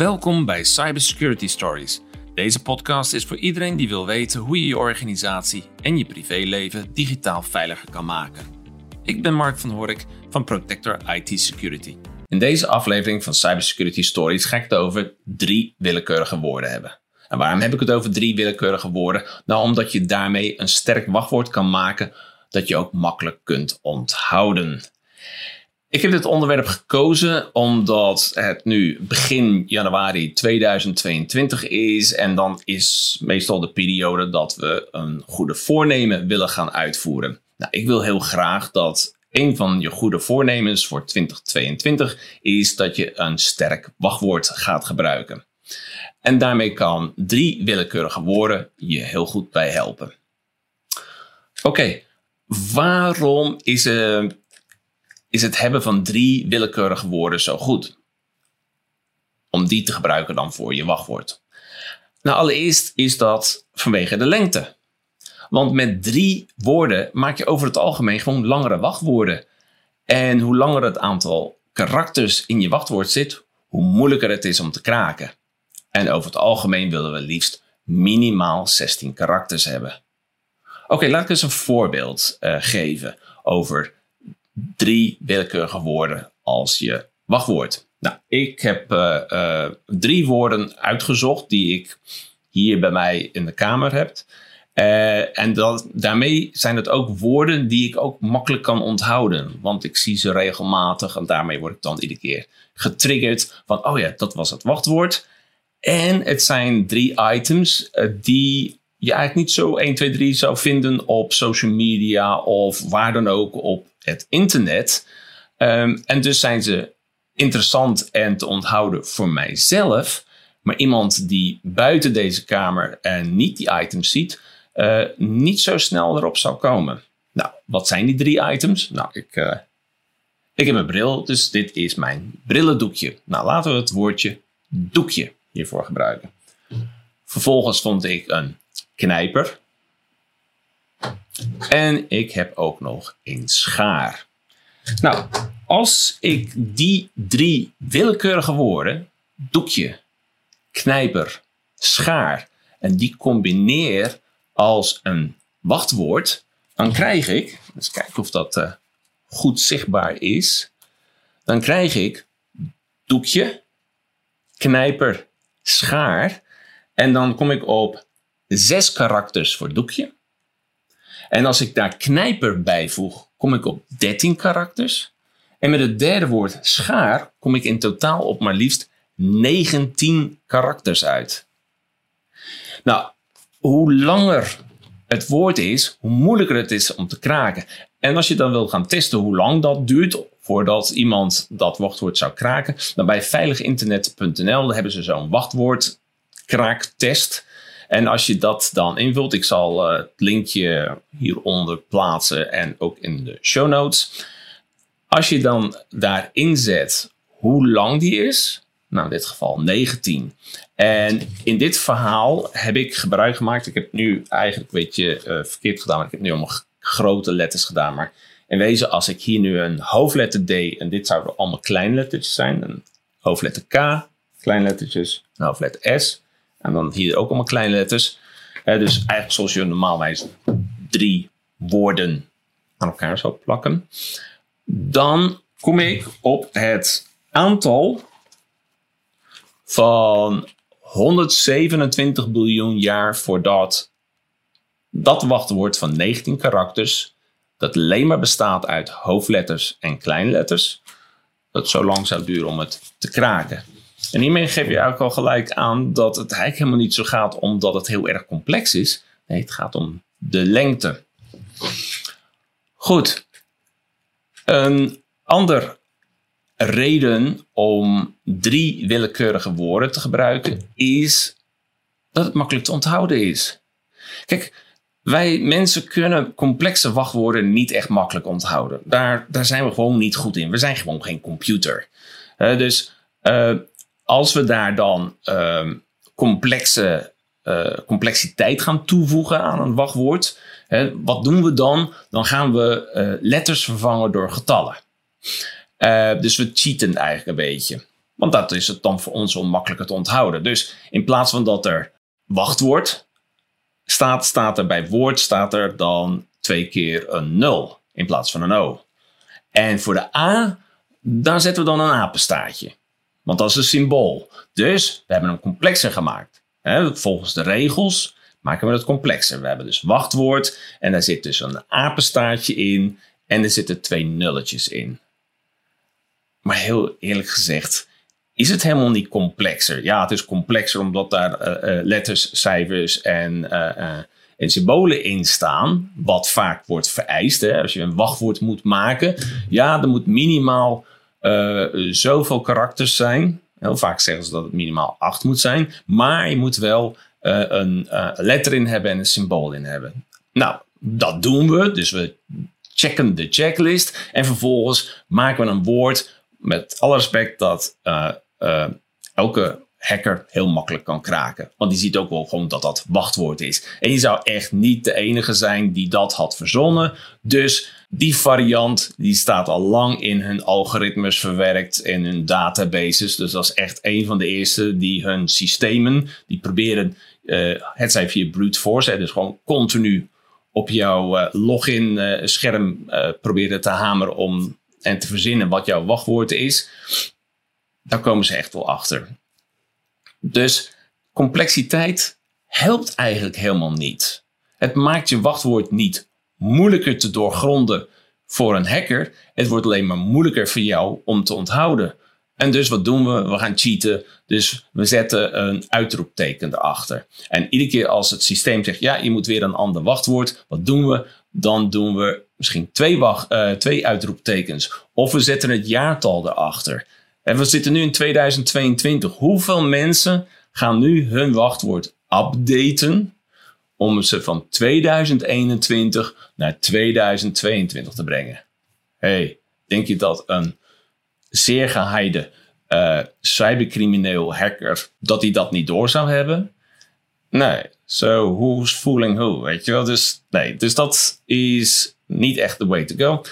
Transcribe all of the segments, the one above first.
Welkom bij Cybersecurity Stories. Deze podcast is voor iedereen die wil weten hoe je je organisatie en je privéleven digitaal veiliger kan maken. Ik ben Mark van Hork van Protector IT Security. In deze aflevering van Cybersecurity Stories ga ik het over 3 willekeurige woorden hebben. En waarom heb ik het over 3 willekeurige woorden? Nou, omdat je daarmee een sterk wachtwoord kan maken dat je ook makkelijk kunt onthouden. Ik heb dit onderwerp gekozen omdat het nu begin januari 2022 is. En dan is meestal de periode dat we een goede voornemen willen gaan uitvoeren. Nou, ik wil heel graag dat een van je goede voornemens voor 2022 is dat je een sterk wachtwoord gaat gebruiken. En daarmee kan 3 willekeurige woorden je heel goed bij helpen. Oké, waarom is het hebben van 3 willekeurige woorden zo goed? Om die te gebruiken dan voor je wachtwoord. Nou, allereerst is dat vanwege de lengte. Want met 3 woorden maak je over het algemeen gewoon langere wachtwoorden. En hoe langer het aantal karakters in je wachtwoord zit, hoe moeilijker het is om te kraken. En over het algemeen willen we liefst minimaal 16 karakters hebben. Oké, laat ik eens een voorbeeld geven over 3 willekeurige woorden als je wachtwoord. Nou, ik heb 3 woorden uitgezocht die ik hier bij mij in de kamer heb. Daarmee zijn het ook woorden die ik ook makkelijk kan onthouden. Want ik zie ze regelmatig en daarmee word ik dan iedere keer getriggerd van oh ja, dat was het wachtwoord. En het zijn 3 items die je eigenlijk niet zo 1, 2, 3 zou vinden op social media of waar dan ook op het internet. En dus zijn ze interessant en te onthouden voor mijzelf. Maar iemand die buiten deze kamer niet die items ziet, niet zo snel erop zou komen. Nou, wat zijn die 3 items? Nou, ik heb een bril, dus dit is mijn brillendoekje. Nou, laten we het woordje doekje hiervoor gebruiken. Vervolgens vond ik een knijper. En ik heb ook nog een schaar. Nou, als ik die 3 willekeurige woorden, doekje, knijper, schaar, en die combineer als een wachtwoord, dan krijg ik, eens kijken of dat goed zichtbaar is, dan krijg ik doekje, knijper, schaar, en dan kom ik op 6 karakters voor doekje. En als ik daar knijper bijvoeg, kom ik op 13 karakters. En met het derde woord schaar kom ik in totaal op maar liefst 19 karakters uit. Nou, hoe langer het woord is, hoe moeilijker het is om te kraken. En als je dan wil gaan testen hoe lang dat duurt voordat iemand dat wachtwoord zou kraken, dan bij veiliginternet.nl hebben ze zo'n wachtwoordkraaktest. En als je dat dan invult, ik zal het linkje hieronder plaatsen en ook in de show notes. Als je dan daarin zet hoe lang die is, nou in dit geval 19. En in dit verhaal heb ik gebruik gemaakt. Ik heb nu eigenlijk een beetje verkeerd gedaan, maar ik heb nu allemaal grote letters gedaan. Maar in wezen als ik hier nu een hoofdletter D, en dit zouden allemaal kleinlettertjes zijn. Een hoofdletter K, kleinlettertjes, een hoofdletter S. En dan hier ook allemaal kleine letters. Dus eigenlijk zoals je normaalwijs 3 woorden aan elkaar zou plakken. Dan kom ik op het aantal van 127 biljoen jaar voordat dat wachtwoord van 19 karakters, dat alleen maar bestaat uit hoofdletters en kleinletters, dat zo lang zou duren om het te kraken. En hiermee geef je eigenlijk al gelijk aan dat het eigenlijk helemaal niet zo gaat omdat het heel erg complex is. Nee, het gaat om de lengte. Goed. Een ander reden om 3 willekeurige woorden te gebruiken is dat het makkelijk te onthouden is. Kijk, wij mensen kunnen complexe wachtwoorden niet echt makkelijk onthouden. Daar zijn we gewoon niet goed in. We zijn gewoon geen computer. Als we daar dan complexiteit gaan toevoegen aan een wachtwoord, wat doen we dan? Dan gaan we letters vervangen door getallen. Dus we cheaten eigenlijk een beetje. Want dat is het dan voor ons om makkelijker te onthouden. Dus in plaats van dat er wachtwoord staat, staat er dan 2 keer een 0 in plaats van een O. En voor de A, daar zetten we dan een apenstaartje. Want dat is een symbool. Dus we hebben hem complexer gemaakt. Volgens de regels maken we het complexer. We hebben dus wachtwoord en daar zit dus een apenstaartje in en er zitten 2 nulletjes in. Maar heel eerlijk gezegd is het helemaal niet complexer. Ja, het is complexer omdat daar letters, cijfers en symbolen in staan. Wat vaak wordt vereist. Hè? Als je een wachtwoord moet maken. Ja, er moet minimaal zoveel karakters zijn. Heel vaak zeggen ze dat het minimaal 8 moet zijn. Maar je moet wel een letter in hebben en een symbool in hebben. Nou, dat doen we. Dus we checken de checklist. En vervolgens maken we een woord met alle respect dat elke hacker heel makkelijk kan kraken. Want die ziet ook wel gewoon dat dat wachtwoord is. En je zou echt niet de enige zijn die dat had verzonnen. Dus die variant die staat al lang in hun algoritmes verwerkt en hun databases. Dus dat is echt een van de eerste die hun systemen, die proberen, het zij via brute force, dus gewoon continu op jouw login scherm proberen te hameren om en te verzinnen wat jouw wachtwoord is. Daar komen ze echt wel achter. Dus complexiteit helpt eigenlijk helemaal niet. Het maakt je wachtwoord niet moeilijker te doorgronden voor een hacker. Het wordt alleen maar moeilijker voor jou om te onthouden. En dus wat doen we? We gaan cheaten. Dus we zetten een uitroepteken erachter. En iedere keer als het systeem zegt, ja, je moet weer een ander wachtwoord. Wat doen we? Dan doen we misschien 2 uitroeptekens. Of we zetten het jaartal erachter. En we zitten nu in 2022. Hoeveel mensen gaan nu hun wachtwoord updaten om ze van 2021 naar 2022 te brengen? Hey, denk je dat een zeer geheide cybercrimineel hacker dat hij dat niet door zou hebben? Nee, so who's fooling who, weet je wel? Dus nee, dus dat is niet echt the way to go.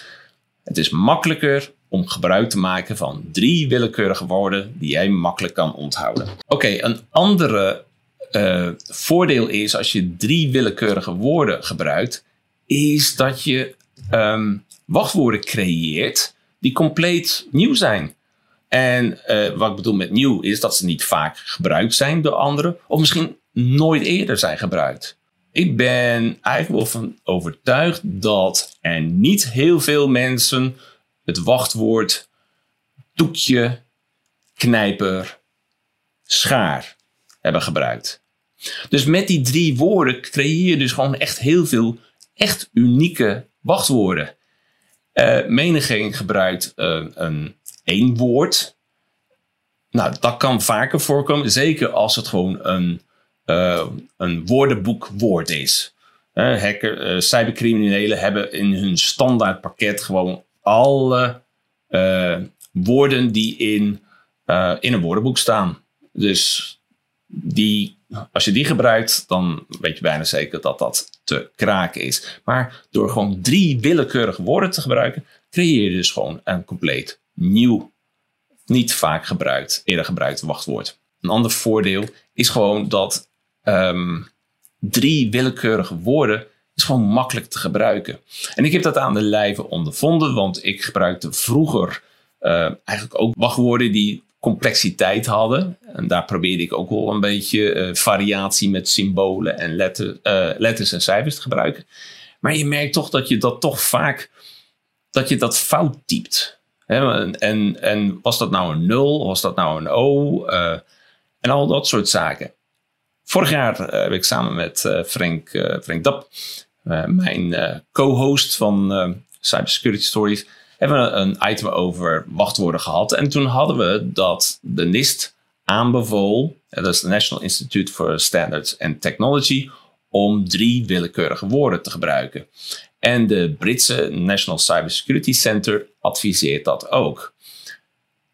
Het is makkelijker om gebruik te maken van 3 willekeurige woorden die jij makkelijk kan onthouden. Oké, een andere voordeel is als je 3 willekeurige woorden gebruikt, is dat je wachtwoorden creëert die compleet nieuw zijn. En wat ik bedoel met nieuw is dat ze niet vaak gebruikt zijn door anderen, of misschien nooit eerder zijn gebruikt. Ik ben eigenlijk wel van overtuigd dat er niet heel veel mensen het wachtwoord doekje, knijper, schaar hebben gebruikt. Dus met die 3 woorden creëer je dus gewoon echt heel veel echt unieke wachtwoorden. Menigeen gebruikt een 1 woord. Nou, dat kan vaker voorkomen. Zeker als het gewoon een woordenboekwoord is. Cybercriminelen hebben in hun standaard pakket gewoon alle woorden die in een woordenboek staan. Dus als je die gebruikt, dan weet je bijna zeker dat dat te kraken is. Maar door gewoon 3 willekeurige woorden te gebruiken, creëer je dus gewoon een compleet nieuw, niet vaak gebruikt, eerder gebruikt wachtwoord. Een ander voordeel is gewoon dat 3 willekeurige woorden is gewoon makkelijk te gebruiken. En ik heb dat aan de lijve ondervonden, want ik gebruikte vroeger eigenlijk ook wachtwoorden die complexiteit hadden. En daar probeerde ik ook wel een beetje variatie met symbolen en letters en cijfers te gebruiken. Maar je merkt toch dat je dat toch vaak, dat je dat fout typt. En was dat nou een 0? Was dat nou een O? En al dat soort zaken. Vorig jaar heb ik samen met Frank Dapp, mijn co-host van Cybersecurity Stories, hebben we een item over wachtwoorden gehad. En toen hadden we dat de NIST aanbevool, dat is de National Institute for Standards and Technology, om 3 willekeurige woorden te gebruiken. En de Britse National Cyber Security Center adviseert dat ook.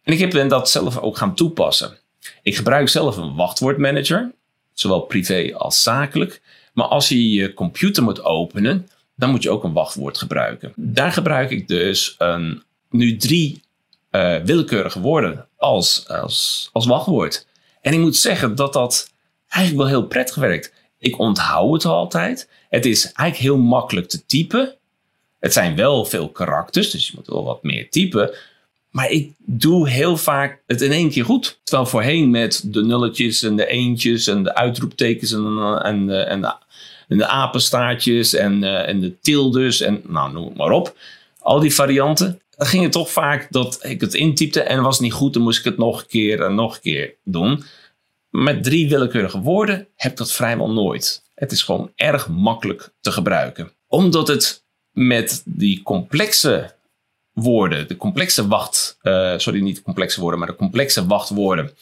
En ik ben dat zelf ook gaan toepassen. Ik gebruik zelf een wachtwoordmanager, zowel privé als zakelijk. Maar als je je computer moet openen, dan moet je ook een wachtwoord gebruiken. Daar gebruik ik dus nu 3 willekeurige woorden als wachtwoord. En ik moet zeggen dat eigenlijk wel heel prettig werkt. Ik onthoud het altijd. Het is eigenlijk heel makkelijk te typen. Het zijn wel veel karakters, dus je moet wel wat meer typen. Maar ik doe heel vaak het in één keer goed. Terwijl voorheen met de nulletjes en de eentjes en de uitroeptekens en de apenstaartjes en de tildes en nou, noem het maar op. Al die varianten. Dan ging het toch vaak dat ik het intypte en was niet goed. Dan moest ik het nog een keer en nog een keer doen. Met 3 willekeurige woorden heb ik dat vrijwel nooit. Het is gewoon erg makkelijk te gebruiken. Omdat het met die complexe woorden, de complexe wachtwoorden,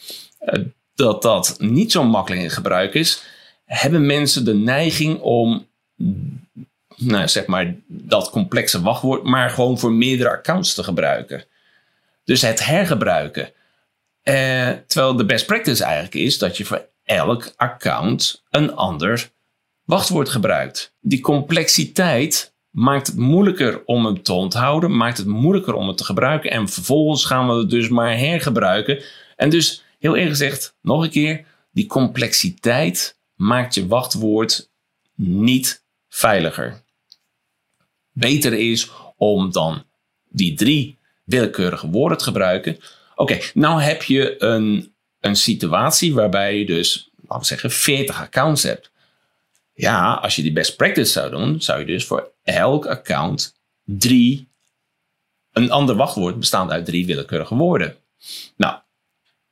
dat niet zo makkelijk in gebruik is, hebben mensen de neiging om, nou zeg maar, dat complexe wachtwoord maar gewoon voor meerdere accounts te gebruiken. Dus het hergebruiken. Terwijl de best practice eigenlijk is dat je voor elk account een ander wachtwoord gebruikt. Die complexiteit maakt het moeilijker om het te onthouden, maakt het moeilijker om het te gebruiken. En vervolgens gaan we het dus maar hergebruiken. En dus, heel eerlijk gezegd, nog een keer, die complexiteit maakt je wachtwoord niet veiliger. Beter is om dan die 3 willekeurige woorden te gebruiken. Oké, nou heb je een situatie waarbij je dus, laten we zeggen, 40 accounts hebt. Ja, als je die best practice zou doen, zou je dus voor elk account een ander wachtwoord bestaand uit 3 willekeurige woorden. Nou,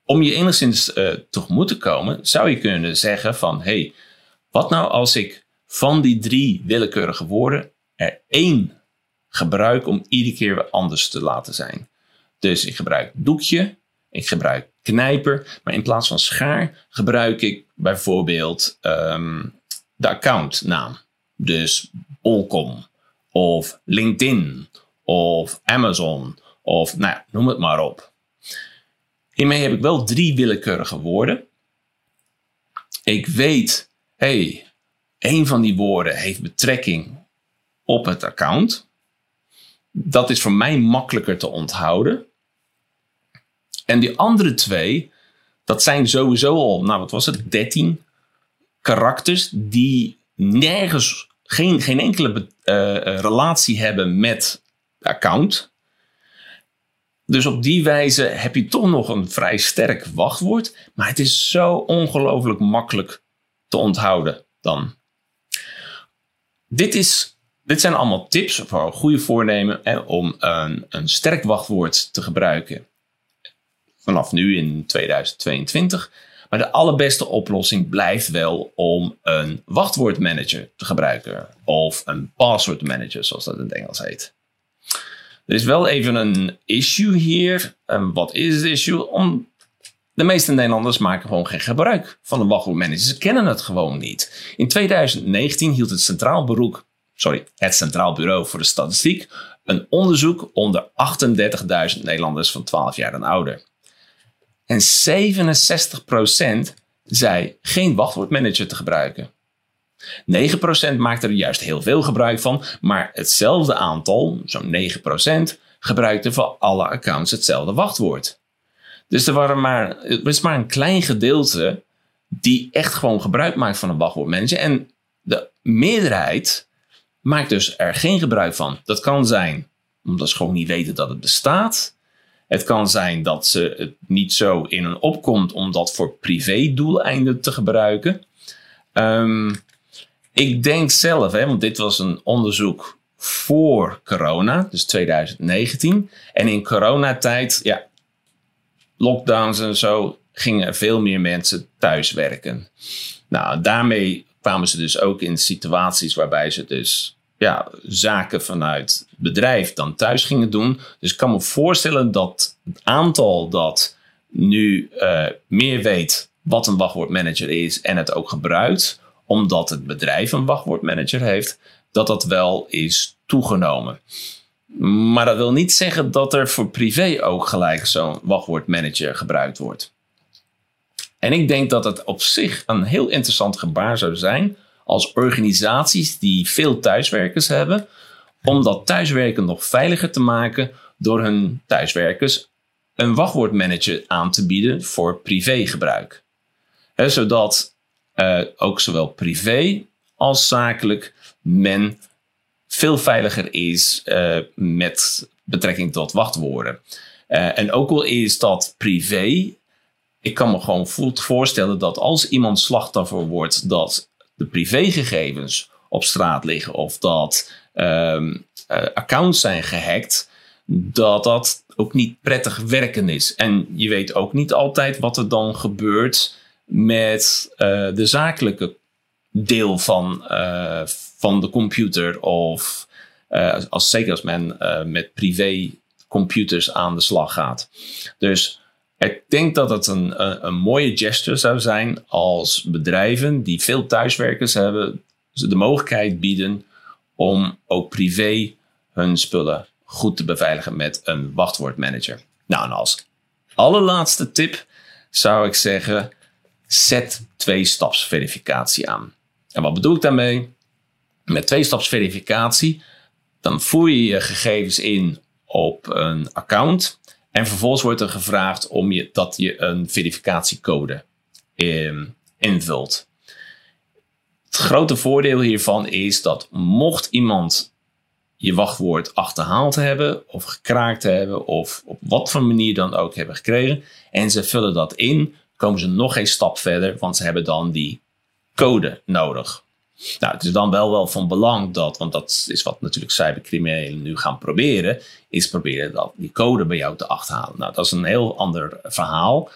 om je enigszins tegemoet te komen, zou je kunnen zeggen van, hey, wat nou als ik van die 3 willekeurige woorden er 1 gebruik om iedere keer weer anders te laten zijn. Dus ik gebruik doekje, ik gebruik knijper, maar in plaats van schaar gebruik ik bijvoorbeeld de accountnaam. Dus Olcom of LinkedIn of Amazon of nou ja, noem het maar op. Hiermee heb ik wel 3 willekeurige woorden. Ik weet, hey, 1 van die woorden heeft betrekking op het account. Dat is voor mij makkelijker te onthouden. En die andere 2, dat zijn sowieso al, 13 karakters die nergens, geen enkele relatie hebben met account. Dus op die wijze heb je toch nog een vrij sterk wachtwoord. Maar het is zo ongelooflijk makkelijk te onthouden dan. Dit zijn allemaal tips voor goede voornemen om een sterk wachtwoord te gebruiken. Vanaf nu in 2022. Maar de allerbeste oplossing blijft wel om een wachtwoordmanager te gebruiken. Of een passwordmanager, zoals dat in het Engels heet. Er is wel even een issue hier. En wat is het issue? De meeste Nederlanders maken gewoon geen gebruik van de wachtwoordmanager. Ze kennen het gewoon niet. In 2019 hield het Centraal Bureau voor de Statistiek een onderzoek onder 38.000 Nederlanders van 12 jaar en ouder. En 67% zei geen wachtwoordmanager te gebruiken. 9% maakte er juist heel veel gebruik van, maar hetzelfde aantal, zo'n 9%, gebruikte voor alle accounts hetzelfde wachtwoord. Dus er is maar een klein gedeelte die echt gewoon gebruik maakt van een wachtwoordmanager. En de meerderheid maakt dus er geen gebruik van. Dat kan zijn omdat ze gewoon niet weten dat het bestaat. Het kan zijn dat ze het niet zo in hun opkomt om dat voor privédoeleinden te gebruiken. Ik denk zelf, want dit was een onderzoek voor corona, dus 2019. En in coronatijd, ja, lockdowns en zo, gingen er veel meer mensen thuiswerken. Nou, daarmee kwamen ze dus ook in situaties waarbij ze dus zaken vanuit bedrijf dan thuis gingen doen. Dus ik kan me voorstellen dat het aantal dat nu meer weet wat een wachtwoordmanager is en het ook gebruikt, omdat het bedrijf een wachtwoordmanager heeft, dat wel is toegenomen. Maar dat wil niet zeggen dat er voor privé ook gelijk zo'n wachtwoordmanager gebruikt wordt. En ik denk dat het op zich een heel interessant gebaar zou zijn als organisaties die veel thuiswerkers hebben, om dat thuiswerken nog veiliger te maken door hun thuiswerkers een wachtwoordmanager aan te bieden voor privégebruik. Zodat ook zowel privé als zakelijk men veel veiliger is met betrekking tot wachtwoorden. En ook al is dat privé, ik kan me gewoon voorstellen dat als iemand slachtoffer wordt dat de privégegevens op straat liggen of dat accounts zijn gehackt, dat dat ook niet prettig werken is. En je weet ook niet altijd wat er dan gebeurt met de zakelijke deel van de computer of zeker als men met privécomputers aan de slag gaat. Dus ik denk dat het een mooie gesture zou zijn als bedrijven die veel thuiswerkers hebben ze de mogelijkheid bieden om ook privé hun spullen goed te beveiligen met een wachtwoordmanager. Nou, en als allerlaatste tip zou ik zeggen, zet 2-stapsverificatie aan. En wat bedoel ik daarmee? Met 2-stapsverificatie, dan voer je je gegevens in op een account en vervolgens wordt er gevraagd dat je een verificatiecode invult. Het grote voordeel hiervan is dat mocht iemand je wachtwoord achterhaald hebben of gekraakt hebben of op wat voor manier dan ook hebben gekregen en ze vullen dat in, komen ze nog geen stap verder, want ze hebben dan die code nodig. Nou, het is dan wel van belang dat, want dat is wat natuurlijk cybercriminelen nu gaan proberen, is proberen die code bij jou te achterhalen. Nou, dat is een heel ander verhaal,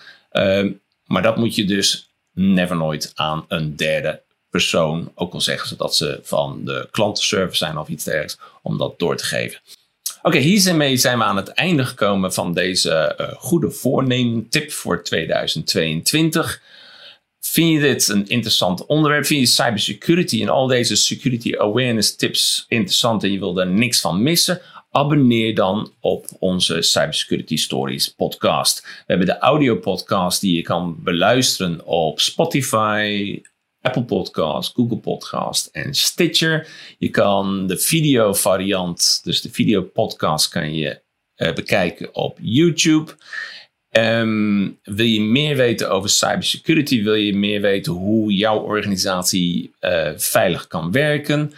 maar dat moet je dus never nooit aan een derde persoon, ook al zeggen ze dat ze van de klantenservice zijn of iets dergelijks, om dat door te geven. Oké, hiermee zijn we aan het einde gekomen van deze goede voornemen tip voor 2022. Vind je dit een interessant onderwerp? Vind je cybersecurity en al deze security awareness tips interessant en je wil daar niks van missen? Abonneer dan op onze Cybersecurity Stories podcast. We hebben de audio podcast die je kan beluisteren op Spotify, Apple Podcast, Google Podcast en Stitcher. Je kan de video variant, dus de video podcast, kan je bekijken op YouTube. Wil je meer weten over cybersecurity? Wil je meer weten hoe jouw organisatie veilig kan werken?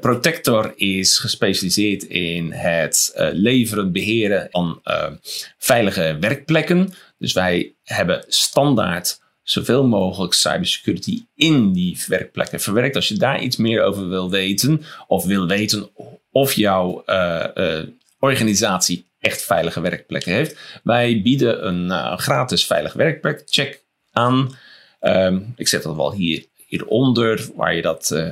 Protector is gespecialiseerd in het leveren, beheren van veilige werkplekken. Dus wij hebben standaard zoveel mogelijk cybersecurity in die werkplekken verwerkt. Als je daar iets meer over wil weten, of wil weten of jouw organisatie echt veilige werkplekken heeft. Wij bieden een gratis veilig werkplek check aan. Ik zet dat wel hieronder, waar je dat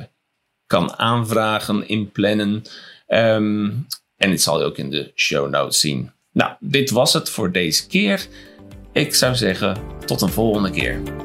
kan aanvragen, inplannen. En dit zal je ook in de show notes zien. Nou, dit was het voor deze keer. Ik zou zeggen, tot een volgende keer.